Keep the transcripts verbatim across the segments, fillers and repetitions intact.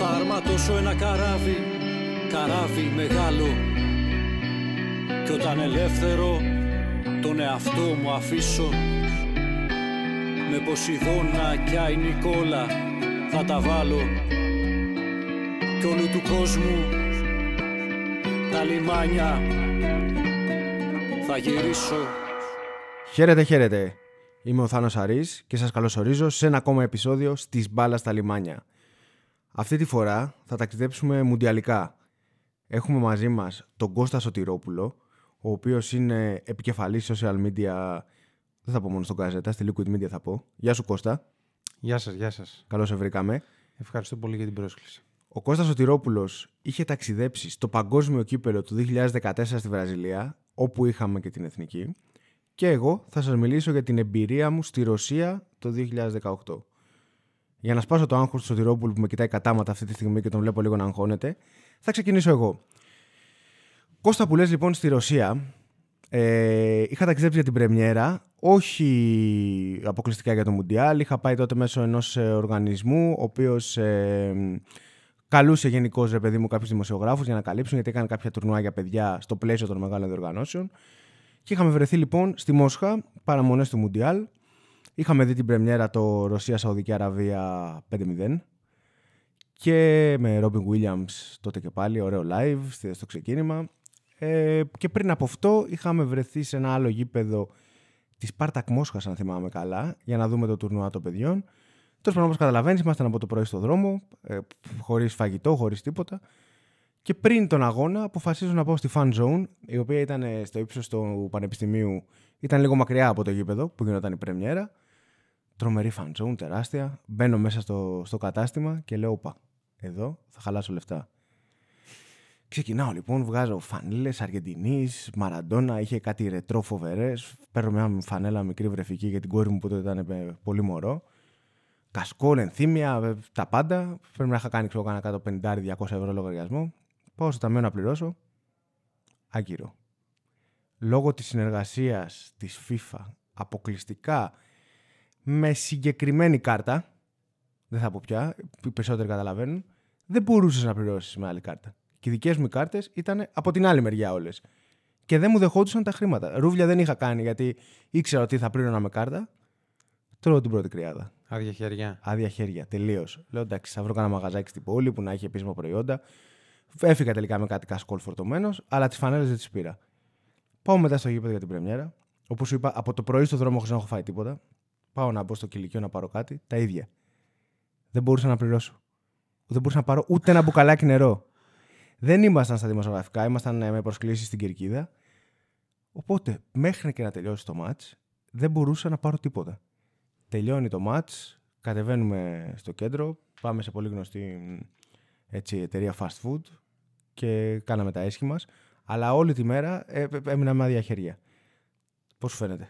Θα αρματώσω ένα καράβι, καράβι μεγάλο, κι όταν ελεύθερο τον εαυτό μου αφήσω, με Ποσειδώνα κι Αϊνικόλα θα τα βάλω, κι όλου του κόσμου τα λιμάνια θα γυρίσω. Χαίρετε, χαίρετε. Είμαι ο Θάνος Σαρρής και σας καλωσορίζω σε ένα ακόμα επεισόδιο στις μπάλας στα λιμάνια. Αυτή τη φορά θα ταξιδέψουμε μουντιαλικά. Έχουμε μαζί μας τον Κώστα Σωτηρόπουλο, ο οποίος είναι επικεφαλής social media, δεν θα πω μόνο στον Καζέτα, στη Liquid Media θα πω. Γεια σου Κώστα. Γεια σας, γεια σας. Καλώς σε βρήκαμε. Ευχαριστώ πολύ για την πρόσκληση. Ο Κώστας Σωτηρόπουλος είχε ταξιδέψει στο παγκόσμιο κύπελλο του δύο χιλιάδες δεκατέσσερα στη Βραζιλία, όπου είχαμε και την εθνική, και εγώ θα σας μιλήσω για την εμπειρία μου στη Ρωσία το δύο χιλιάδες δεκαοκτώ. Για να σπάσω το άγχος του Σωτηρόπουλου που με κοιτάει κατάματα αυτή τη στιγμή και τον βλέπω λίγο να αγχώνεται, θα ξεκινήσω εγώ. Κώστα, που λες λοιπόν στη Ρωσία, ε, είχα ταξιδέψει για την πρεμιέρα, όχι αποκλειστικά για το Μουντιάλ. Είχα πάει τότε μέσω ενός οργανισμού, ο οποίος ε, καλούσε γενικώς, ρε παιδί μου, κάποιους δημοσιογράφους για να καλύψουν, γιατί έκανε κάποια τουρνουά για παιδιά στο πλαίσιο των μεγάλων διοργανώσεων. Και είχαμε βρεθεί λοιπόν στη Μόσχα, παραμονές του Μουντιάλ. Είχαμε δει την πρεμιέρα το Ρωσία-Σαουδική Αραβία πέντε μηδέν και με Robin Williams τότε και πάλι, ωραίο live στο ξεκίνημα. Ε, και πριν από αυτό είχαμε βρεθεί σε ένα άλλο γήπεδο της Σπάρτακ Μόσχας, αν θυμάμαι καλά, για να δούμε το τουρνουά των παιδιών. Τέλος πάντων, όπως καταλαβαίνεις, ήμασταν από το πρωί στο δρόμο, ε, χωρίς φαγητό, χωρίς τίποτα. Και πριν τον αγώνα αποφασίζω να πάω στη Fan Zone, η οποία ήταν στο ύψος του Πανεπιστημίου, ήταν λίγο μακριά από το γήπεδο που γινόταν η πρεμιέρα. Τρομερή Fan Zone, τεράστια. Μπαίνω μέσα στο, στο κατάστημα και λέω, όπα, εδώ θα χαλάσω λεφτά. Ξεκινάω λοιπόν, βγάζω φανέλες Αργεντινής, Μαραντόνα, είχε κάτι ρετρό φοβερές. Παίρνω μια φανέλα μικρή βρεφική για την κόρη μου που τότε ήταν πολύ μωρό. Κασκόλ, ενθύμια, τα πάντα. Πρέπει να είχα κάνει ξέρω κανένα κάτω πενήντα με διακόσια ευρώ λογαριασμό. Πάω στο ταμείο να πληρώσω. Άγκυρο. Λόγω της συνεργασίας της FIFA αποκλειστικά με συγκεκριμένη κάρτα, δεν θα πω πια, οι περισσότεροι καταλαβαίνουν, δεν μπορούσες να πληρώσεις με άλλη κάρτα. Και οι δικές μου κάρτες ήταν από την άλλη μεριά όλες. Και δεν μου δεχόντουσαν τα χρήματα. Ρούβλια δεν είχα κάνει γιατί ήξερα ότι θα πλήρωνα με κάρτα. Τρώω την πρώτη κρυάδα. Άδεια χέρια. Άδεια χέρια, τελείως. Λέω εντάξει, θα βρω κανένα μαγαζάκι στην πόλη που να έχει επίσημα προϊόντα. Έφυγα τελικά με κάτι κασκόλ φορτωμένος, αλλά τις φανέλες δεν τις πήρα. Πάω μετά στο γήπεδο για την πρεμιέρα. Όπως σου είπα, από το πρωί στο δρόμο χωρίς να έχω φάει τίποτα. Πάω να μπω στο κηλικείο να πάρω κάτι. Τα ίδια. Δεν μπορούσα να πληρώσω. Δεν μπορούσα να πάρω ούτε ένα μπουκαλάκι νερό. Δεν ήμασταν στα δημοσιογραφικά, ήμασταν με προσκλήσεις στην κερκίδα. Οπότε, μέχρι και να τελειώσει το μάτς, δεν μπορούσα να πάρω τίποτα. Τελειώνει το μάτς, κατεβαίνουμε στο κέντρο, πάμε σε πολύ γνωστή έτσι, εταιρεία fast food και κάναμε τα έσχη μας. Αλλά όλη τη μέρα ε, ε, έμεινα με άδεια χέρια. Πώς σου φαίνεται?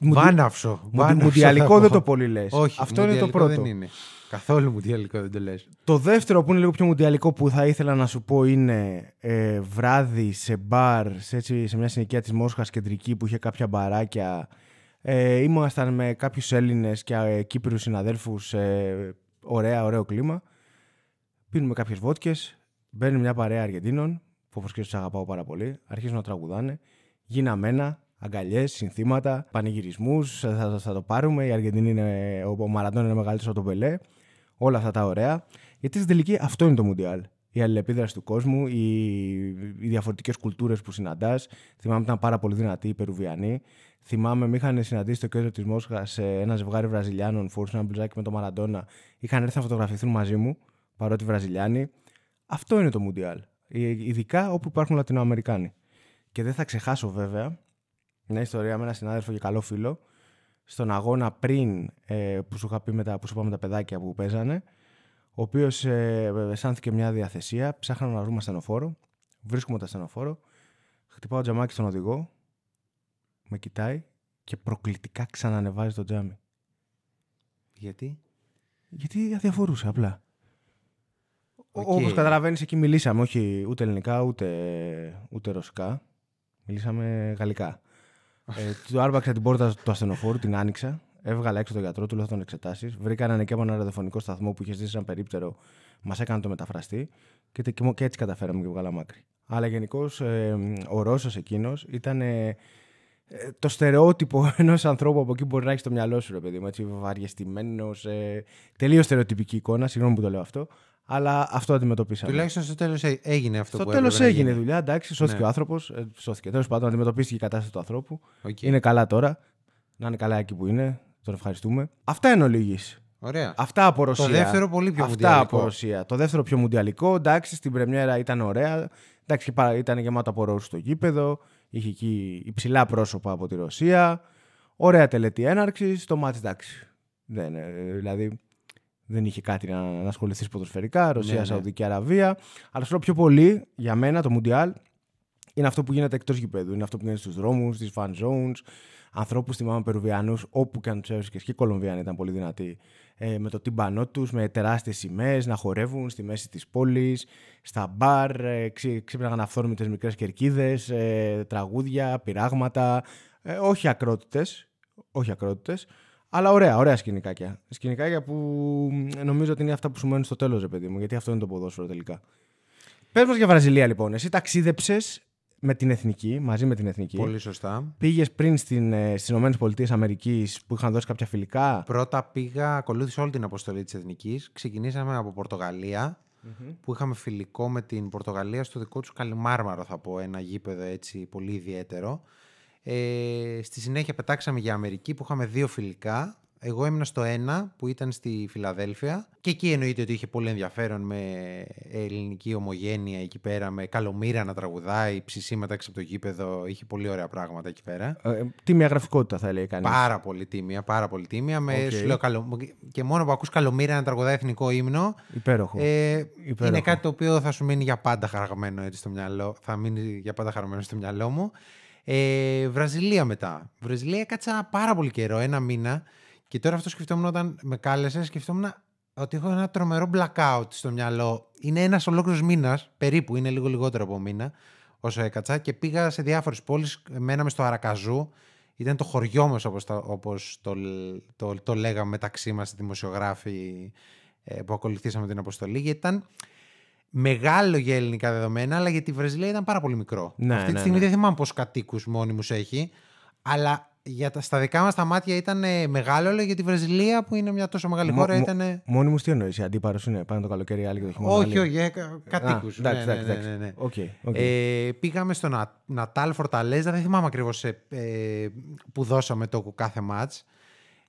Βάναυσο. Μουντιαλικό δεν το πολύ λες. Όχι, αυτό είναι το πρώτο. Δεν είναι. Καθόλου μουντιαλικό δεν το λες. Το δεύτερο που είναι λίγο πιο μουντιαλικό που θα ήθελα να σου πω είναι ε, βράδυ σε μπαρ, σε, έτσι, σε μια συνοικία της Μόσχας κεντρική που είχε κάποια μπαράκια. Ε, ήμασταν με κάποιους Έλληνες και ε, Κύπριους συναδέλφους. Ε, ωραία, ωραίο κλίμα. Πίνουμε κάποιες βότκες. Μπαίνει μια παρέα Αργεντίνων που όπως και τους αγαπάω πάρα πολύ. Αρχίζουν να τραγουδάνε. Γίναμε ένα. Αγκαλιές, συνθήματα, πανηγυρισμούς. Θα, θα, θα το πάρουμε. Η Αργεντινή είναι, ο Μαραντόνα είναι μεγαλύτερος από τον Πελέ. Όλα αυτά τα ωραία. Γιατί στην τελική αυτό είναι το Μουντιάλ. Η αλληλεπίδραση του κόσμου, οι, οι διαφορετικές κουλτούρες που συναντάς. Θυμάμαι ήταν πάρα πολύ δυνατοί οι Περουβιανοί. Θυμάμαι, με είχαν συναντήσει στο κέντρο της Μόσχας ένα ζευγάρι Βραζιλιάνων, φορούσαν ένα μπλουζάκι με τον Μαραντόνα. Είχαν έρθει να φωτογραφηθούν μαζί μου, παρότι Βραζιλιάνοι. Αυτό είναι το Μουντιάλ. Ειδικά όπου υπάρχουν Λατινοαμερικάνοι. Και δεν θα ξεχάσω βέβαια μια ιστορία με έναν συνάδελφο και καλό φίλο. Στον αγώνα πριν ε, που σου είχα πει με τα, που σου είπαμε τα παιδάκια που παίζανε, ο οποίος ε, αισθάνθηκε μια διαθεσία. Ψάχναμε να βρούμε ασθενοφόρο. Βρίσκουμε το ασθενοφόρο. Χτυπάω τζαμάκι στον οδηγό. Με κοιτάει και προκλητικά ξανανεβάζει το τζάμι. Γιατί? Γιατί αδιαφορούσε απλά. Okay. Όπως καταλαβαίνεις, εκεί μιλήσαμε όχι ούτε ελληνικά ούτε, ούτε ρωσικά. Μιλήσαμε γαλλικά. ε, του άρπαξα την πόρτα του ασθενοφόρου, την άνοιξα. Έβγαλα έξω τον γιατρό, του λέω θα τον εξετάσεις. Βρήκα έναν εκεί από ένα ραδιοφωνικό σταθμό που είχε ζήσει έναν περίπτερο, μας έκανε το μεταφραστή και, και έτσι καταφέραμε και βγάλαμε άκρη. Αλλά γενικώς ε, ο Ρώσος εκείνος ήταν ε, το στερεότυπο ενός ανθρώπου από εκεί που μπορεί να έχει στο μυαλό σου, ρε παιδί μου. Έτσι, βαριεστημένος, ε, τελείως στερεοτυπική εικόνα, συγγνώμη που το λέω αυτό. Αλλά αυτό αντιμετωπίσαμε. Τουλάχιστον στο τέλος έγινε αυτό στο που έγινε. Στο τέλος έγινε δουλειά, εντάξει, σώθηκε ναι. ο άνθρωπος. Ε, σώθηκε. Τέλος πάντων, αντιμετωπίστηκε η κατάσταση του ανθρώπου. Okay. Είναι καλά τώρα. Να είναι καλά εκεί που είναι. Τον ευχαριστούμε. Αυτά εν ολίγοις. Ωραία. Αυτά από Ρωσία. Το δεύτερο πολύ πιο μουντιαλικό. Αυτά από Ρωσία. Το δεύτερο πιο μουντιαλικό. Εντάξει, στην πρεμιέρα ήταν ωραία. Εντάξει, ήταν γεμάτο από Ρώσους στο γήπεδο. Είχε εκεί υψηλά πρόσωπα από τη Ρωσία. Ωραία τελετή έναρξης. Το μάτς, εντάξει. Δεν, δηλαδή. Δεν είχε κάτι να, να ασχοληθεί ποδοσφαιρικά. Ρωσία, ναι, ναι. Σαουδική Αραβία. Αλλά σου λέω πιο πολύ για μένα το Μουντιάλ είναι αυτό που γίνεται εκτός γηπέδου. Είναι αυτό που γίνεται στους δρόμους, στις fan zones. Ανθρώπους, θυμάμαι Περουβιανούς, όπου και αν τους έβρισκες, και οι Κολομβιάνοι ήταν πολύ δυνατοί. Ε, με το τύμπανό τους, με τεράστιες σημαίες να χορεύουν στη μέση της πόλης, στα μπαρ. Ε, ξύ, ξύπναγαν αυθόρμητες μικρές κερκίδες, ε, τραγούδια, πειράγματα. Ε, όχι ακρότητες. Όχι ακρότητες. Αλλά ωραία, ωραία σκηνικάκια. Σκηνικάκια που νομίζω ότι είναι αυτά που σου μένουν στο τέλος, ρε παιδί μου, γιατί αυτό είναι το ποδόσφαιρο τελικά. Πες μας για Βραζιλία, λοιπόν. Εσύ ταξίδεψες με την εθνική, μαζί με την εθνική. Πολύ σωστά. Πήγες πριν στις ΗΠΑ που είχαν δώσει κάποια φιλικά. Πρώτα πήγα, ακολούθησα όλη την αποστολή της εθνικής. Ξεκινήσαμε από Πορτογαλία, mm-hmm. που είχαμε φιλικό με την Πορτογαλία στο δικό τους Καλιμάρμαρο, θα πω. Ένα γήπεδο έτσι πολύ ιδιαίτερο. Ε, στη συνέχεια πετάξαμε για Αμερική που είχαμε δύο φιλικά. Εγώ έμεινα στο ένα που ήταν στη Φιλαδέλφια και εκεί εννοείται ότι είχε πολύ ενδιαφέρον με ελληνική ομογένεια εκεί πέρα, με Καλομήρα να τραγουδάει, ψησίματα έξω από το γήπεδο, είχε πολύ ωραία πράγματα εκεί πέρα. Ε, τίμια γραφικότητα θα λέει κανείς. Πάρα πολύ τίμια, πάρα πολύ τίμια. Με, okay. σου λέω, καλο... Και μόνο που ακούς Καλομήρα να τραγουδάει εθνικό ύμνο. Υπέροχο. Ε, Υπέροχο. Είναι κάτι το οποίο θα σου μείνει για πάντα χαραγμένο έτσι στο μυαλό. Θα μείνει για πάντα χαραγμένο στο μυαλό μου. Ε, Βραζιλία μετά. Βραζιλία κάτσα πάρα πολύ καιρό, ένα μήνα. Και τώρα αυτό σκεφτόμουν όταν με κάλεσε, σκεφτόμουν ότι έχω ένα τρομερό blackout στο μυαλό. Είναι ένας ολόκληρος μήνας, περίπου, είναι λίγο λιγότερο από μήνα όσο έκατσα. Και πήγα σε διάφορες πόλεις. Μέναμε στο Αρακαζού. Ήταν το χωριό μας, όπως, τα, όπως το, το, το λέγαμε μεταξύ μας οι δημοσιογράφοι ε, που ακολουθήσαμε την αποστολή. Γιατί ήταν μεγάλο για ελληνικά δεδομένα, αλλά γιατί η Βραζιλία ήταν πάρα πολύ μικρό. Ναι, αυτή τη στιγμή ναι, ναι. δεν θυμάμαι πόσους κατοίκους μόνιμους έχει, αλλά για τα, στα δικά μας τα μάτια ήταν μεγάλο, αλλά για τη Βραζιλία που είναι μια τόσο μεγάλη χώρα ήταν. Μόνιμους τι εννοείς, οι αντίπαρος είναι πάνω το καλοκαίρι, άλλοι και το χειμώνα. Όχι, όχι, όχι κατοίκους. Ναι, ναι, ναι, ναι. Okay, okay. Ε, πήγαμε στο να, Νατάλ Φορταλέζα, δεν θυμάμαι ακριβώς ε, ε, που δώσαμε το κάθε μάτς.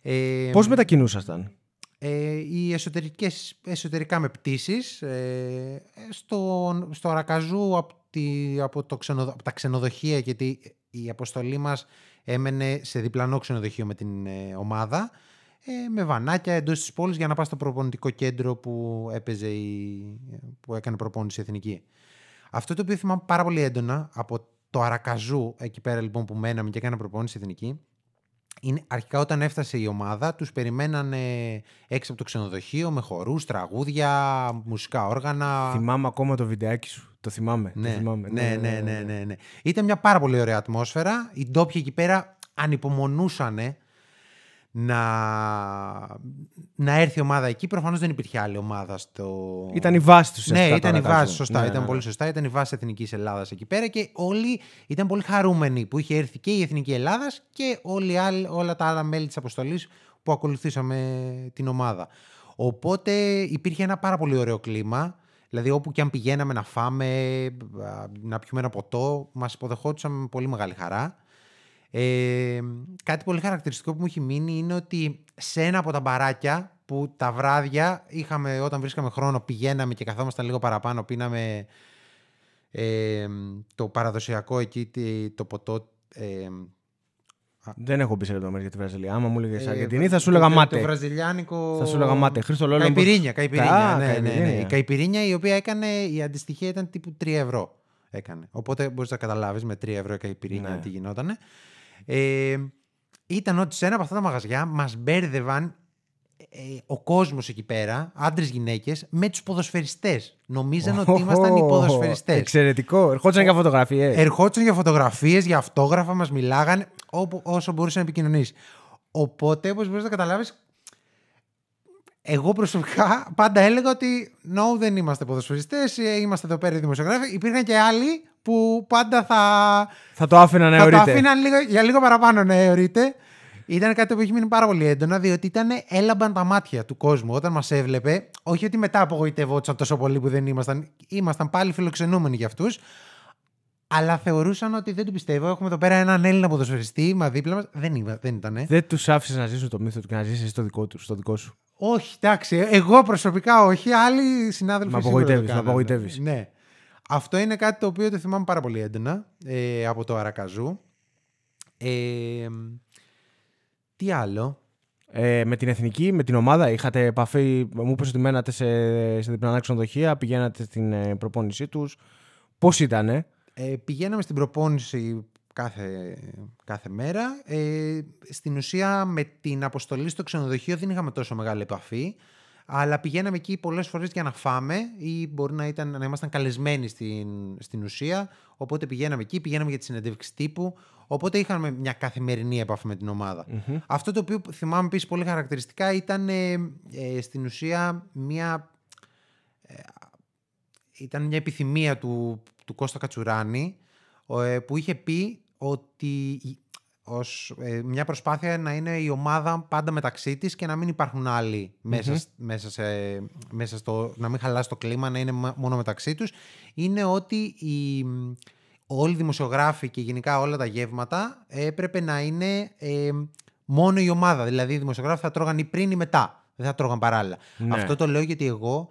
Ε, Πώς μετακινούσασταν? Ε, οι εσωτερικές, εσωτερικά με πτήσεις ε, στο, στο Αρακαζού από, τη, από, το ξενο, από τα ξενοδοχεία, γιατί η αποστολή μας έμενε σε διπλανό ξενοδοχείο με την ε, ομάδα ε, με βανάκια εντός της πόλης για να πάει στο προπονητικό κέντρο που, έπαιζε η, που έκανε προπόνηση εθνική. Αυτό το οποίο θυμάμαι πάρα πολύ έντονα από το Αρακαζού εκεί πέρα λοιπόν που μέναμε και έκανε προπόνηση εθνική. Είναι, αρχικά όταν έφτασε η ομάδα τους περιμένανε έξω από το ξενοδοχείο με χορούς, τραγούδια, μουσικά όργανα. Θυμάμαι ακόμα το βιντεάκι σου, το θυμάμαι. Ναι, το θυμάμαι. Ναι, ναι, ναι, ναι, ναι. Ήταν μια πάρα πολύ ωραία ατμόσφαιρα. Οι ντόπιοι εκεί πέρα ανυπομονούσανε να, να έρθει η ομάδα εκεί. Προφανώς δεν υπήρχε άλλη ομάδα στο... Ήταν η βάση τους. Ναι, ήταν η βάση, σωστά, ναι, ήταν ναι, πολύ σωστά. Ήταν η βάση Εθνικής Ελλάδας εκεί πέρα και όλοι ήταν πολύ χαρούμενοι που είχε έρθει και η Εθνική Ελλάδας και όλοι, όλα τα άλλα μέλη της αποστολής που ακολουθήσαμε την ομάδα. Οπότε υπήρχε ένα πάρα πολύ ωραίο κλίμα. Δηλαδή όπου και αν πηγαίναμε να φάμε, να πιούμε ένα ποτό, μας υποδεχόντουσαν με πολύ μεγάλη χαρά. Ε, κάτι πολύ χαρακτηριστικό που μου έχει μείνει είναι ότι σε ένα από τα μπαράκια που τα βράδια είχαμε, όταν βρίσκαμε χρόνο πηγαίναμε και καθόμασταν λίγο παραπάνω, πίναμε ε, το παραδοσιακό εκεί το ποτό. ε, Δεν έχω πει σε λεπτομέρειες για τη Βραζιλία. Άμα μου έλεγες Αργεντινή, θα σου έλεγα μάτε. Το βραζιλιάνικο. Θα σου έλεγα μάτε. Καϊπιρίνια. Καϊπιρίνια, η οποία έκανε, η αντιστοιχεία ήταν τύπου τρία ευρώ. Έκανε. Οπότε μπορείς να καταλάβεις με τρία ευρώ καϊπιρίνια ναι. τι γινότανε. Ε, ήταν ότι σε ένα από αυτά τα μαγαζιά μας μπέρδευαν ε, ο κόσμος εκεί πέρα, άντρες γυναίκες, με τους ποδοσφαιριστές. Νομίζαν oh, ότι ήμασταν oh, οι ποδοσφαιριστές. Εξαιρετικό. Ερχόντουσαν για φωτογραφίες. Ερχόντουσαν για φωτογραφίες, για αυτόγραφα, μας μιλάγαν όπου, όσο μπορούσαν να επικοινωνήσει. Οπότε, όπως μπορείς να καταλάβεις, εγώ προσωπικά πάντα έλεγα ότι no, δεν είμαστε ποδοσφαιριστές, είμαστε εδώ πέρα οι δημοσιογράφοι. Υπήρχαν και άλλοι που πάντα θα, θα το άφηναν να αφήναν λίγο, για λίγο παραπάνω να αιωρείται. Ήταν κάτι που έχει μείνει πάρα πολύ έντονα, διότι ήταν έλαμπαν τα μάτια του κόσμου όταν μας έβλεπε. Όχι ότι μετά απογοητευόντουσαν τόσο πολύ που δεν ήμασταν, ήμασταν πάλι φιλοξενούμενοι για αυτούς. Αλλά θεωρούσαν ότι δεν του πιστεύω. Έχουμε εδώ πέρα έναν Έλληνα ποδοσφαιριστή, μα δίπλα μας. Δεν, είπα, δεν ήταν. Ε. Δεν τους άφησες να ζήσουν το μύθο του και να ζήσεις το δικό του, στο δικό σου. Όχι, εντάξει. Εγώ προσωπικά όχι. Άλλοι συνάδελφοι. Μα απογοητεύεις. απογοητεύεις. Ναι. Αυτό είναι κάτι το οποίο το θυμάμαι πάρα πολύ έντονα ε, από το Αρακαζού. Ε, τι άλλο. Ε, με την εθνική, με την ομάδα είχατε επαφή. Μου είπες ότι μένατε σε, σε διπλανά ξενοδοχεία, πηγαίνατε στην προπόνησή τους. Πώς ήτανε. Ε, πηγαίναμε στην προπόνηση κάθε, κάθε μέρα. Ε, στην ουσία με την αποστολή στο ξενοδοχείο δεν είχαμε τόσο μεγάλη επαφή, αλλά πηγαίναμε εκεί πολλές φορές για να φάμε ή μπορεί να, ήταν, να ήμασταν καλεσμένοι στην, στην ουσία. Οπότε πηγαίναμε εκεί, πηγαίναμε για τη συνέντευξη τύπου. Οπότε είχαμε μια καθημερινή επαφή με την ομάδα. Mm-hmm. Αυτό το οποίο θυμάμαι επίσης πολύ χαρακτηριστικά ήταν ε, ε, στην ουσία μια, ε, ήταν μια επιθυμία του... του Κώστα Κατσουράνη, που είχε πει ότι ως μια προσπάθεια να είναι η ομάδα πάντα μεταξύ της και να μην υπάρχουν άλλοι mm-hmm. μέσα, μέσα, σε, μέσα στο... να μην χαλάσει το κλίμα, να είναι μόνο μεταξύ τους, είναι ότι οι, όλοι οι δημοσιογράφοι και γενικά όλα τα γεύματα έπρεπε να είναι ε, μόνο η ομάδα. Δηλαδή οι δημοσιογράφοι θα τρώγαν ή πριν ή μετά. Δεν θα τρώγαν παράλληλα. Ναι. Αυτό το λέω γιατί εγώ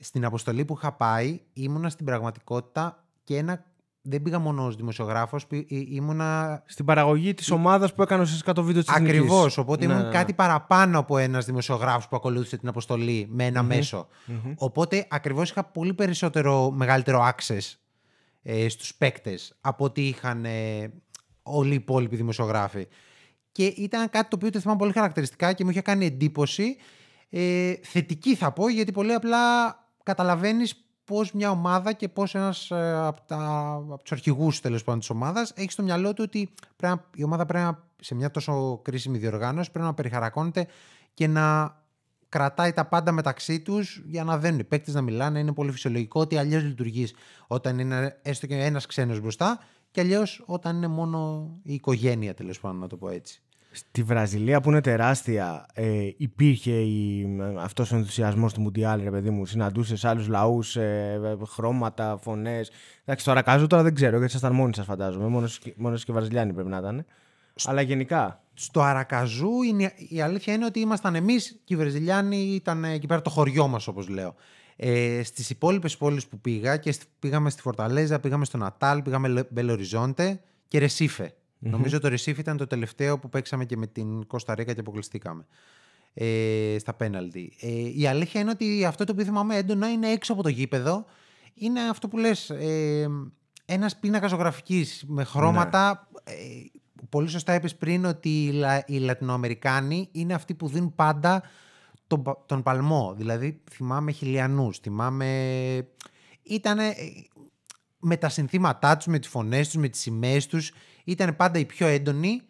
στην αποστολή που είχα πάει ήμουνα στην πραγματικότητα... Και ένα, δεν πήγα μόνο ως δημοσιογράφος, ήμουνα... Στην παραγωγή της ομάδας που έκανε εσείς κάτω βίντεο της Εθνικής. Ακριβώς, οπότε ναι, ήμουν ναι. κάτι παραπάνω από ένας δημοσιογράφος που ακολούθησε την αποστολή με ένα mm-hmm. μέσο. Mm-hmm. Οπότε ακριβώς είχα πολύ περισσότερο, μεγαλύτερο access ε, στους παίκτες από ό,τι είχαν ε, όλοι οι υπόλοιποι δημοσιογράφοι. Και ήταν κάτι το οποίο το θυμάμαι πολύ χαρακτηριστικά και μου είχε κάνει εντύπωση. Ε, θετική θα πω, γιατί πολύ απλά καταλαβαίνεις πώς μια ομάδα και πώς ένας από, από τους αρχηγούς τέλος πάντων της ομάδας έχει στο μυαλό του ότι πρέπει, η ομάδα πρέπει να, σε μια τόσο κρίσιμη διοργάνωση πρέπει να περιχαρακώνεται και να κρατάει τα πάντα μεταξύ τους για να δένουν οι παίκτες να μιλάνε. Είναι πολύ φυσιολογικό ότι αλλιώς λειτουργείς όταν είναι έστω και ένας ξένος μπροστά και αλλιώς όταν είναι μόνο η οικογένεια τέλος πάντων, να το πω έτσι. Στη Βραζιλία που είναι τεράστια, ε, υπήρχε η, αυτός ο ενθουσιασμός του Μουντιάλ, ρε παιδί μου. Συναντούσες άλλους λαούς, ε, χρώματα, φωνές. Εντάξει, το Αρακαζού τώρα δεν ξέρω, γιατί ήσασταν μόνοι σας φαντάζομαι. Μόνος, μόνος και Βραζιλιάνοι πρέπει να ήταν. Σ- Αλλά γενικά. Στο Αρακαζού η αλήθεια είναι ότι ήμασταν εμείς και οι Βραζιλιάνοι ήταν εκεί πέρα το χωριό μας, όπως λέω. Ε, στις υπόλοιπες πόλεις που πήγα, και πήγαμε στη Φορταλέζα, πήγαμε στο Νατάλ, πήγαμε Μπελοριζόντε και Ρεσίφε. Mm-hmm. Νομίζω το Recife ήταν το τελευταίο που παίξαμε και με την Κοσταρίκα και αποκλειστήκαμε ε, στα πέναλτι. Ε, η αλήθεια είναι ότι αυτό το οποίο θυμάμαι έντονα είναι έξω από το γήπεδο. Είναι αυτό που λες, ε, ένας πίνακας ζωγραφικής με χρώματα. Ναι. Ε, πολύ σωστά είπες πριν ότι οι, Λα, οι Λατινοαμερικάνοι είναι αυτοί που δίνουν πάντα τον, τον παλμό. Δηλαδή θυμάμαι χιλιανούς, θυμάμαι... Ήτανε... με τα συνθήματά τους, με τις φωνές τους, με τις σημαίες τους, ήταν πάντα οι πιο έντονοι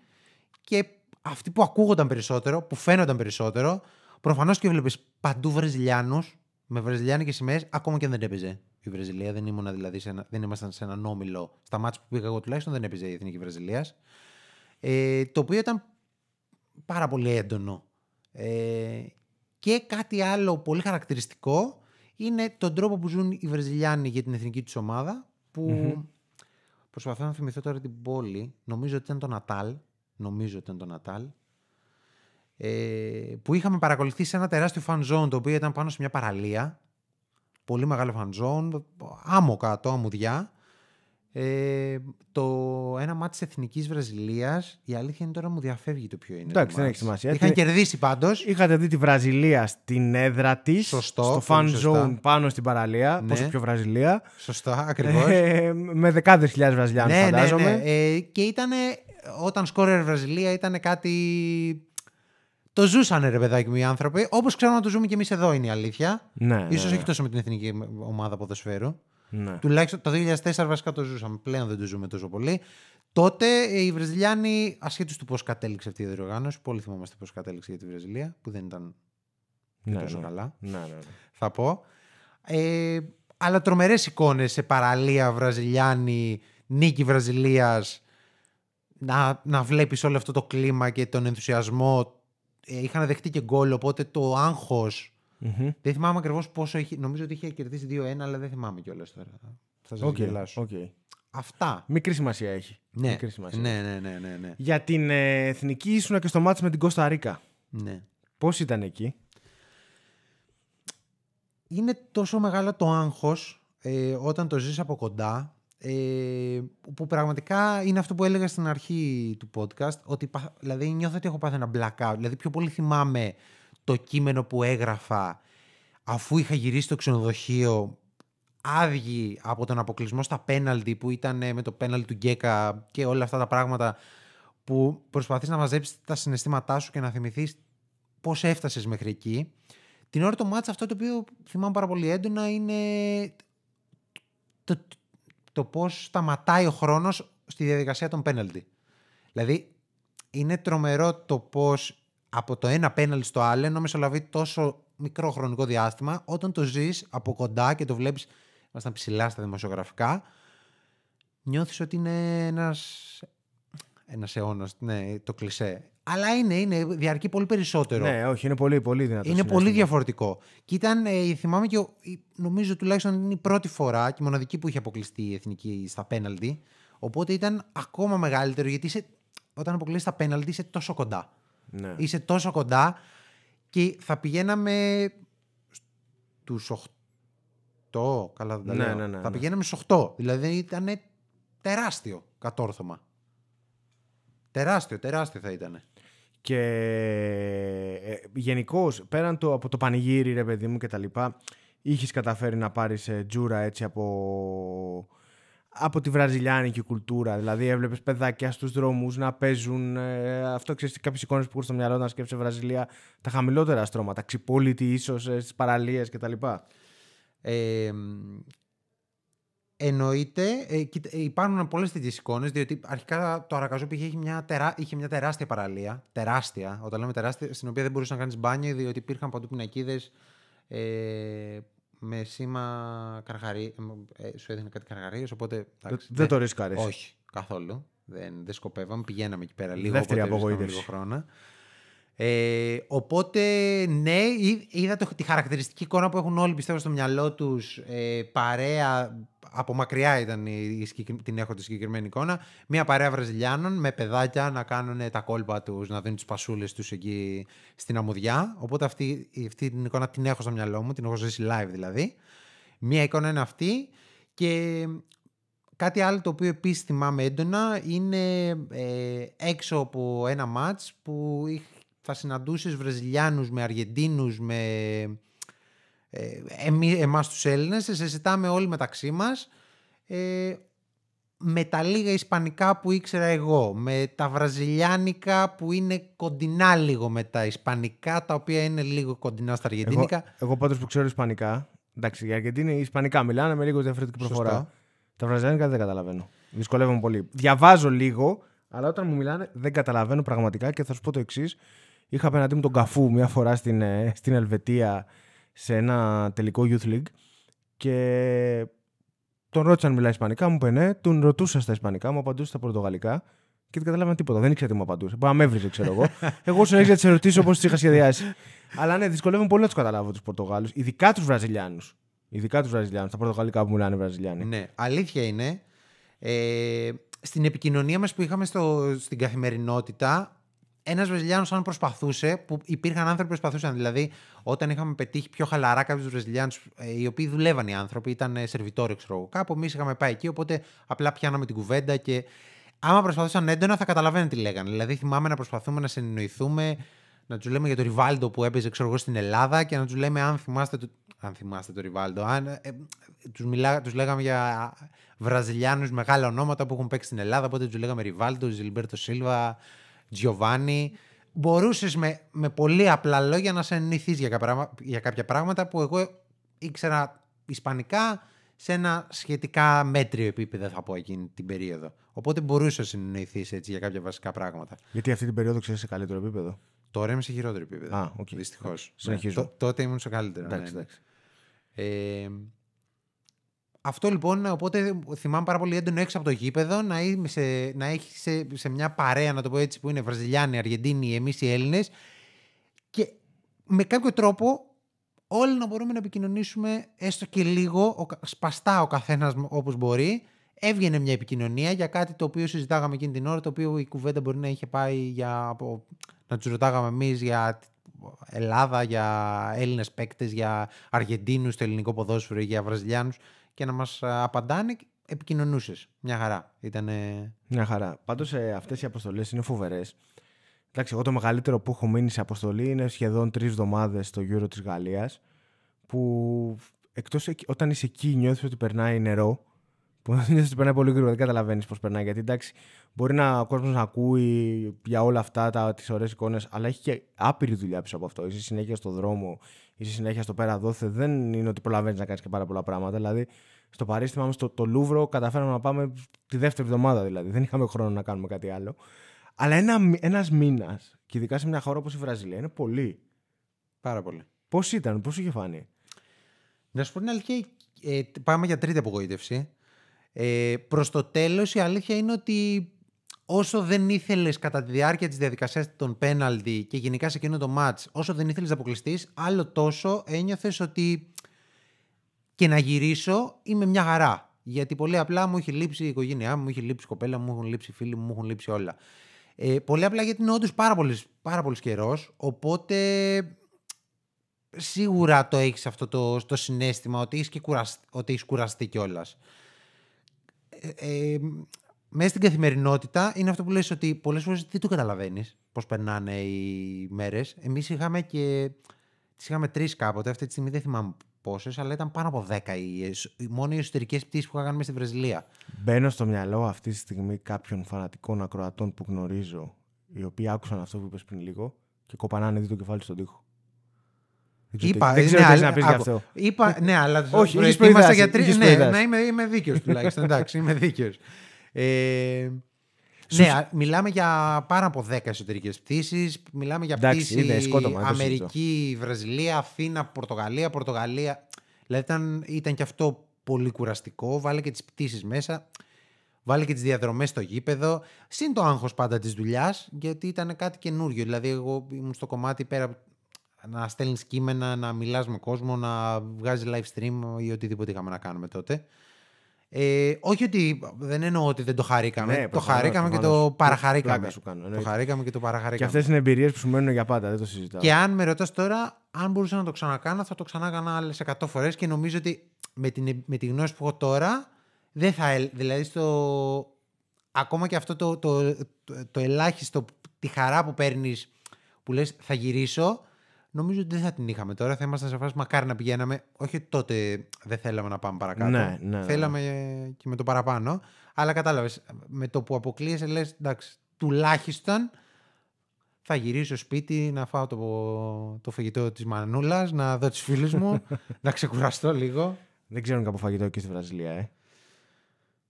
και αυτοί που ακούγονταν περισσότερο, που φαίνονταν περισσότερο. Προφανώς και βλέπεις παντού Βραζιλιάνους με βραζιλιάνικες σημαίες, ακόμα και δεν έπαιζε η Βραζιλία. Δεν ήμουν δηλαδή, σε ένα, δεν ήμασταν σε έναν όμιλο. Στα μάτς που πήγα εγώ τουλάχιστον δεν έπαιζε η Εθνική Βραζιλίας. Ε, το οποίο ήταν πάρα πολύ έντονο. Ε, και κάτι άλλο πολύ χαρακτηριστικό είναι τον τρόπο που ζουν οι Βραζιλιάνοι για την εθνική τους ομάδα, που mm-hmm. προσπαθώ να θυμηθώ τώρα την πόλη, νομίζω ότι ήταν το Νατάλ, νομίζω ότι ήταν το Νατάλ, ε, που είχαμε παρακολουθήσει ένα τεράστιο fan zone, το οποίο ήταν πάνω σε μια παραλία, πολύ μεγάλο fan zone, άμμο κάτω, αμμουδιά. Ε, το ένα μάτι της Εθνικής Βραζιλίας, η αλήθεια είναι τώρα μου διαφεύγει το ποιο είναι. Εντάξει, δεν έχει σημασία. Είχαν κερδίσει πάντως. Είχατε δει τη Βραζιλία στην έδρα της, σωστό, στο fan zone πάνω στην παραλία. Ναι. Πόσο πιο Βραζιλία. Σωστά, ακριβώς. Ε, με δεκάδες χιλιάδες Βραζιλιάνους, ναι, φαντάζομαι. Ναι, ναι. Ε, και ήταν όταν σκόρερε Βραζιλία, ήταν κάτι. Το ζούσανε ρε παιδάκι μου οι άνθρωποι, όπως ξέρουμε να το ζούμε και εμείς εδώ, είναι η αλήθεια. Ναι, ίσως ναι, ναι. όχι τόσο με την εθνική ομάδα ποδοσφαίρου. Ναι. Τουλάχιστον το δύο χιλιάδες τέσσερα βασικά το ζούσαμε. Πλέον δεν το ζούμε τόσο πολύ. Τότε οι Βραζιλιάνοι, ασχέτως του πώς κατέληξε αυτή η διοργάνωση, πολύ θυμόμαστε πώς κατέληξε για τη Βραζιλία, που δεν ήταν ναι, τόσο ναι. καλά, ναι, ναι, ναι. θα πω. Ε, αλλά τρομερές εικόνες σε παραλία Βραζιλιάνοι, νίκη Βραζιλίας, να, να βλέπεις όλο αυτό το κλίμα και τον ενθουσιασμό. Ε, είχαν δεχτεί και γκολ, οπότε το άγχος. Mm-hmm. Δεν θυμάμαι ακριβώς πόσο είχε, νομίζω ότι είχε κερδίσει δύο ένα, αλλά δεν θυμάμαι κιόλας τώρα. Θα σας γελάσω. Okay. Αυτά. Μικρή σημασία έχει. Ναι, Μικρή σημασία. Ναι, ναι, ναι, ναι, ναι. Για την εθνική ήσουν και στο μάτς με την Κοσταρίκα. Ναι. Πώς ήταν εκεί? Είναι τόσο μεγάλο το άγχος ε, όταν το ζεις από κοντά, ε, που πραγματικά είναι αυτό που έλεγα στην αρχή του podcast, ότι δηλαδή, νιώθω ότι έχω πάθει ένα blackout. Δηλαδή πιο πολύ θυμάμαι το κείμενο που έγραφα αφού είχα γυρίσει στο ξενοδοχείο άδειοι από τον αποκλεισμό στα πέναλτι, που ήταν με το πέναλτι του Γκέκα και όλα αυτά τα πράγματα, που προσπαθείς να μαζέψεις τα συναισθήματά σου και να θυμηθείς πώς έφτασες μέχρι εκεί. Την ώρα το μάτς αυτό το οποίο θυμάμαι πάρα πολύ έντονα είναι το, το, το πώς σταματάει ο χρόνος στη διαδικασία των πέναλτι. Δηλαδή είναι τρομερό το πώς από το ένα πέναλτι στο άλλο, ενώ μεσολαβεί τόσο μικρό χρονικό διάστημα, όταν το ζεις από κοντά και το βλέπεις, ήμασταν ψηλά στα δημοσιογραφικά, νιώθεις ότι είναι ένας, ένας αιώνας, ναι, το κλισέ. Αλλά είναι, είναι, διαρκεί πολύ περισσότερο. Ναι, όχι, είναι πολύ, πολύ δυνατό. Είναι πολύ διαφορετικό. Και ήταν, ε, θυμάμαι και, νομίζω τουλάχιστον είναι η πρώτη φορά και η μοναδική που είχε αποκλειστεί η εθνική στα πέναλτι, οπότε ήταν ακόμα μεγαλύτερο, γιατί είσαι, όταν αποκλείσεις στα πέναλτι είσαι τόσο κοντά. Ναι. Είσαι τόσο κοντά και θα πηγαίναμε στους οκτώ, καλά δεν τα λέω. Ναι, ναι, ναι, θα πηγαίναμε στους οκτώ, δηλαδή ήταν τεράστιο κατόρθωμα. Τεράστιο, τεράστιο θα ήταν. Και γενικώς, πέραν το, από το πανηγύρι, ρε παιδί μου και τα λοιπά, είχες καταφέρει να πάρεις τζούρα έτσι από... από τη βραζιλιάνικη κουλτούρα. Δηλαδή, έβλεπες παιδάκια στους δρόμους να παίζουν. Ε, αυτό ξέρεις, κάποιες εικόνες που έχουν στο μυαλό να σκέφτεσαι Βραζιλία, τα χαμηλότερα στρώματα, ξυπόλυτοι ίσως ε, στις παραλίες κτλ. Ε, εννοείται. Ε, υπάρχουν πολλές τέτοιες εικόνες, διότι αρχικά το Αρακαζό είχε μια, τερα... είχε μια τεράστια παραλία. Τεράστια, όταν λέμε τεράστια, στην οποία δεν μπορούσες να κάνεις μπάνιο, διότι υπήρχαν παντού πινακίδες. Ε, με σήμα καρχαρί... ε, σου έδινε κάτι καρχαρίες, οπότε... Εντάξει, δεν, δεν το ρίσκαρες. Όχι, καθόλου. Δεν, δεν σκοπεύαμε, πηγαίναμε εκεί πέρα λίγο. Δεύτερη απογοήτευση. Ε, οπότε, ναι, είδα το, τη χαρακτηριστική εικόνα που έχουν όλοι, πιστεύω, στο μυαλό τους. Ε, παρέα, από μακριά ήταν η, η, την έχω τη συγκεκριμένη εικόνα. Μια παρέα Βραζιλιάνων με παιδάκια να κάνουν τα κόλπα τους, να δίνουν τις πασούλες τους εκεί στην αμμουδιά. Οπότε αυτή, αυτή την εικόνα την έχω στο μυαλό μου, την έχω ζήσει live δηλαδή. Μια εικόνα είναι αυτή. Και κάτι άλλο το οποίο επίσης θυμάμαι έντονα είναι ε, έξω από ένα μάτς που είχε. Θα συναντούσες Βραζιλιάνους με Αργεντίνους, με ε, εμείς, εμάς τους Έλληνες, σε συζητάμε όλοι μεταξύ μας, ε, με τα λίγα ισπανικά που ήξερα εγώ, με τα βραζιλιάνικα που είναι κοντινά λίγο με τα ισπανικά, τα οποία είναι λίγο κοντινά στα αργεντίνικα. Εγώ, εγώ πάντως που ξέρω ισπανικά, εντάξει, οι Αργεντίνοι ισπανικά μιλάνε με λίγο διαφορετική προφορά. Σωστά. Τα βραζιλιάνικα δεν καταλαβαίνω. Δυσκολεύομαι πολύ. Διαβάζω λίγο, αλλά όταν μου μιλάνε δεν καταλαβαίνω πραγματικά και θα σου πω το εξής. Είχα απέναντί μου τον Καφού μια φορά στην, στην Ελβετία σε ένα τελικό Youth League και τον ρώτησα αν μιλάει ισπανικά, μου είπε ναι, τον ρωτούσα στα ισπανικά, μου απαντούσε στα πορτογαλικά και δεν καταλάβαινα τίποτα. Δεν ήξερα τι μου απαντούσε. Μπορεί να με έβριζε, ξέρω εγώ. Εγώ συνέχιζα να τι ερωτήσω όπως τι είχα σχεδιάσει. Αλλά ναι, δυσκολεύομαι πολύ να του καταλάβω του Πορτογάλους, ειδικά του Βραζιλιάνου. Ειδικά του Βραζιλιάνου, τα πορτογαλικά που μιλάνε Βραζιλιάνοι. Ναι, αλήθεια είναι. Ε, στην επικοινωνία μας που είχαμε στο, στην καθημερινότητα. Ένας Βραζιλιάνος, αν προσπαθούσε, που υπήρχαν άνθρωποι που προσπαθούσαν. Δηλαδή, όταν είχαμε πετύχει πιο χαλαρά κάποιους Βραζιλιάνους, οι οποίοι δουλεύαν οι άνθρωποι, ήταν σερβιτόροι, ξέρω εγώ, κάπου. Εμείς είχαμε πάει εκεί, οπότε απλά πιάναμε την κουβέντα και άμα προσπαθούσαν έντονα, θα καταλαβαίνουν τι λέγανε. Δηλαδή, θυμάμαι να προσπαθούμε να συνεννοηθούμε, να τους λέμε για το Ριβάλντο που έπαιζε, ξέρω εγώ, στην Ελλάδα και να τους λέμε αν θυμάστε το, αν θυμάστε το Ριβάλντο. Αν... Ε, ε, τους, μιλά... τους λέγαμε για Βραζιλιάνους μεγάλα ονόματα που έχουν παίξει στην Ελλάδα, οπότε τους λέγαμε Ριβάλντο, Ζιλμπέρτο Σίλβα. Τζιοβάνι, μπορούσες με, με πολύ απλά λόγια να σε ενηθείς για, για κάποια πράγματα που εγώ ήξερα ισπανικά, σε ένα σχετικά μέτριο επίπεδο, θα πω, εκείνη την περίοδο. Οπότε μπορούσε να συνεννοηθείς έτσι για κάποια βασικά πράγματα. Γιατί αυτή την περίοδο ξέρεις σε καλύτερο επίπεδο. Τώρα είμαι σε χειρότερο επίπεδο. Α, okay. Δυστυχώς. Συνεχίζω. Ναι. Τότε ήμουν στο καλύτερο. Εντάξει, ναι. Εντάξει. Ε, αυτό λοιπόν, οπότε θυμάμαι πάρα πολύ έντονο έξω από το γήπεδο να, σε, να έχει σε, σε μια παρέα, να το πω έτσι, που είναι Βραζιλιάνοι, Αργεντίνοι, εμείς οι Έλληνες. Και με κάποιο τρόπο όλοι να μπορούμε να επικοινωνήσουμε έστω και λίγο, σπαστά ο καθένας όπως μπορεί. Έβγαινε μια επικοινωνία για κάτι το οποίο συζητάγαμε εκείνη την ώρα, το οποίο η κουβέντα μπορεί να είχε πάει για, να τους ρωτάγαμε εμείς για Ελλάδα, για Έλληνες παίκτες, για Αργεντίνους, το ελληνικό ποδόσφαιρο, για Βραζιλιάνους, και να μας απαντάνε. Επικοινωνούσες. Μια χαρά. Ήτανε... Μια χαρά. Πάντως αυτές οι αποστολές είναι φοβερές. Εντάξει, εγώ το μεγαλύτερο που έχω μείνει σε αποστολή είναι σχεδόν τρεις εβδομάδες στο Euro της Γαλλίας, που εκτός όταν είσαι εκεί νιώθεις ότι περνάει νερό, που νιώθεις ότι περνάει πολύ γρήγορα, δεν καταλαβαίνεις πώς περνάει, γιατί εντάξει, μπορεί να, ο κόσμος να ακούει για όλα αυτά τα, τις ωραίες εικόνες, αλλά έχει και άπειρη δουλειά πίσω από αυτό. Είσαι συνέχεια στο δρόμο, είσαι συνέχεια στο πέρα δόθε, δεν είναι ότι προλαβαίνεις να κάνεις και πάρα πολλά πράγματα, δηλαδή... Στο Παρίσι, θυμάμαι, στο το Λούβρο, καταφέραμε να πάμε τη δεύτερη εβδομάδα δηλαδή. Δεν είχαμε χρόνο να κάνουμε κάτι άλλο. Αλλά ένα, ένας μήνας, και ειδικά σε μια χώρα όπως η Βραζιλία, είναι πολύ. Πάρα πολύ. Πώς ήταν, πώς είχε φάνει? Να σου πω την αλήθεια, ε, πάμε για τρίτη απογοήτευση. Ε, προς το τέλος, η αλήθεια είναι ότι όσο δεν ήθελες κατά τη διάρκεια της διαδικασίας των πέναλτι και γενικά σε εκείνο το μάτς, όσο δεν ήθελες να αποκλειστείς, άλλο τόσο ένιωθες ότι. Και να γυρίσω είμαι μια χαρά. Γιατί πολύ απλά μου έχει λείψει η οικογένειά μου, μου έχει λείψει η κοπέλα μου, μου έχουν λείψει οι φίλοι μου, μου έχουν λείψει όλα. Ε, πολύ απλά γιατί είναι όντως πάρα πολύ, πάρα πολύ καιρός. Οπότε σίγουρα το έχεις αυτό το, το συναίσθημα ότι έχεις, και κουρασ, ότι έχεις κουραστεί κιόλας. Ε, ε, μέσα στην καθημερινότητα είναι αυτό που λες, ότι πολλές φορές δεν το καταλαβαίνεις πώς περνάνε οι μέρες. Εμείς είχαμε και τις είχαμε τρεις κάποτε, αυτή τη στιγμή δεν θυμάμαι. Πόσες, αλλά ήταν πάνω από δέκα οι, μόνο οι εσωτερικές πτήσεις που είχα κάνει στη Βραζιλία. Μπαίνω στο μυαλό αυτή τη στιγμή κάποιων φανατικών ακροατών που γνωρίζω, οι οποίοι άκουσαν αυτό που είπες πριν λίγο και κοπανάνε το κεφάλι στον τοίχο. Είπα, δεν ξέρω τι ναι, να πεις γι' αυτό. Είπα, ναι, αλλά όχι, προετοίμασα για τρεις. Ναι, ναι, είμαι, είμαι δίκαιος τουλάχιστον. Εντάξει, είμαι δίκαιος. Ε, ναι, μιλάμε για πάνω από δέκα εσωτερικές πτήσεις. Μιλάμε για πτήσεις Αμερική, Βραζιλία, Αθήνα, Πορτογαλία, Πορτογαλία. Δηλαδή ήταν, ήταν και αυτό πολύ κουραστικό. Βάλε και τις πτήσεις μέσα. Βάλε και τις διαδρομές στο γήπεδο. Συν το άγχος πάντα της δουλειάς, γιατί ήταν κάτι καινούριο. Δηλαδή εγώ ήμουν στο κομμάτι πέρα να στέλνεις κείμενα, να μιλάς με κόσμο, να βγάζεις live stream ή οτιδήποτε είχαμε να κάνουμε τότε. Ε, όχι ότι δεν εννοώ ότι δεν το χαρήκαμε. Ναι, το χαρήκαμε και το παραχαρήκαμε. Το χαρήκαμε και το παραχαρήκαμε. Και αυτές είναι εμπειρίες που σου μένουν για πάντα, δεν το συζητάω. Και αν με ρωτάς τώρα, αν μπορούσα να το ξανακάνω, θα το ξανάκανα άλλες εκατό φορές, και νομίζω ότι με, την, με τη γνώση που έχω τώρα, δεν θα. Δηλαδή, στο, ακόμα και αυτό το, το, το, το ελάχιστο, τη χαρά που παίρνεις, που λες θα γυρίσω, νομίζω ότι δεν θα την είχαμε τώρα. Θα ήμασταν σε φάση μακάρι να πηγαίναμε. Όχι τότε δεν θέλαμε να πάμε παρακάτω. Ναι, ναι, θέλαμε ναι. Και με το παραπάνω. Αλλά κατάλαβες, με το που αποκλείεσαι λες εντάξει, τουλάχιστον θα γυρίσω σπίτι να φάω το, το φαγητό της μανούλας, να δω τους φίλους μου, να ξεκουραστώ λίγο. Δεν ξέρουν κάπου φαγητό εκεί στη Βραζιλία, ε.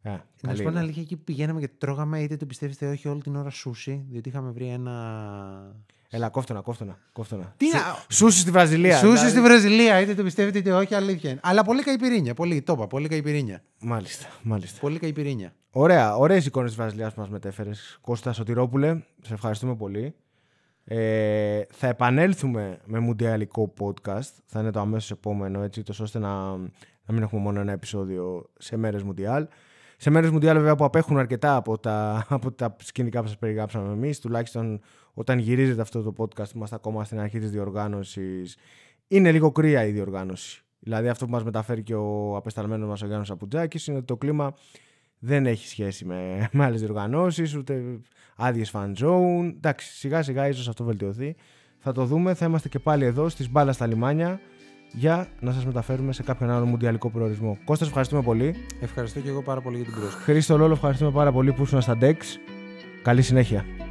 Yeah, να σου πω την αλήθεια, εκεί που πηγαίναμε και τρώγαμε, είτε το πιστεύετε όχι, όλη την ώρα σούσι, διότι είχαμε βρει ένα. Έλα, κόφτωνα, κόφτωνα. κόφτωνα. Τι να... Σούσι στη Βραζιλία. Σούσι δηλαδή... στη Βραζιλία, είτε το πιστεύετε είτε όχι, αλήθεια είναι. Αλλά πολύ καϊπιρίνια, πολύ τόπα, πολύ καϊπιρίνια. Μάλιστα, μάλιστα. Πολύ καϊπιρίνια. Ωραία, ωραίες εικόνες της Βραζιλίας που μας μετέφερες. Κώστα Σωτηρόπουλε, σε ευχαριστούμε πολύ. Ε, θα επανέλθουμε με μουντιαλικό podcast, θα είναι το αμέσως επόμενο, έτσι, τόσο ώστε να, να μην έχουμε μόνο ένα επεισόδιο σε μέρες Μουντιάλ. Σε μέρες Μουντιάλ, βέβαια, που απέχουν αρκετά από τα, από τα σκηνικά που σας περιγράψαμε εμείς, τουλάχιστον όταν γυρίζεται αυτό το podcast, είμαστε ακόμα στην αρχή της διοργάνωσης. Είναι λίγο κρύα η διοργάνωση. Δηλαδή, αυτό που μας μεταφέρει και ο απεσταλμένος μας ο Γιάννης Αποτζάκης είναι ότι το κλίμα δεν έχει σχέση με, με άλλες διοργανώσεις, ούτε άδειες fan zone. Εντάξει, σιγά-σιγά ίσως αυτό βελτιωθεί. Θα το δούμε. Θα είμαστε και πάλι εδώ στις μπάλα στα λιμάνια, για να σας μεταφέρουμε σε κάποιον άλλο μουντιαλικό προορισμό. Κώστα, ευχαριστούμε πολύ. Ευχαριστώ και εγώ πάρα πολύ για την πρόσκληση. Χρήστο Λόλο, ευχαριστούμε πάρα πολύ που ήσουν στα Dex. Καλή συνέχεια.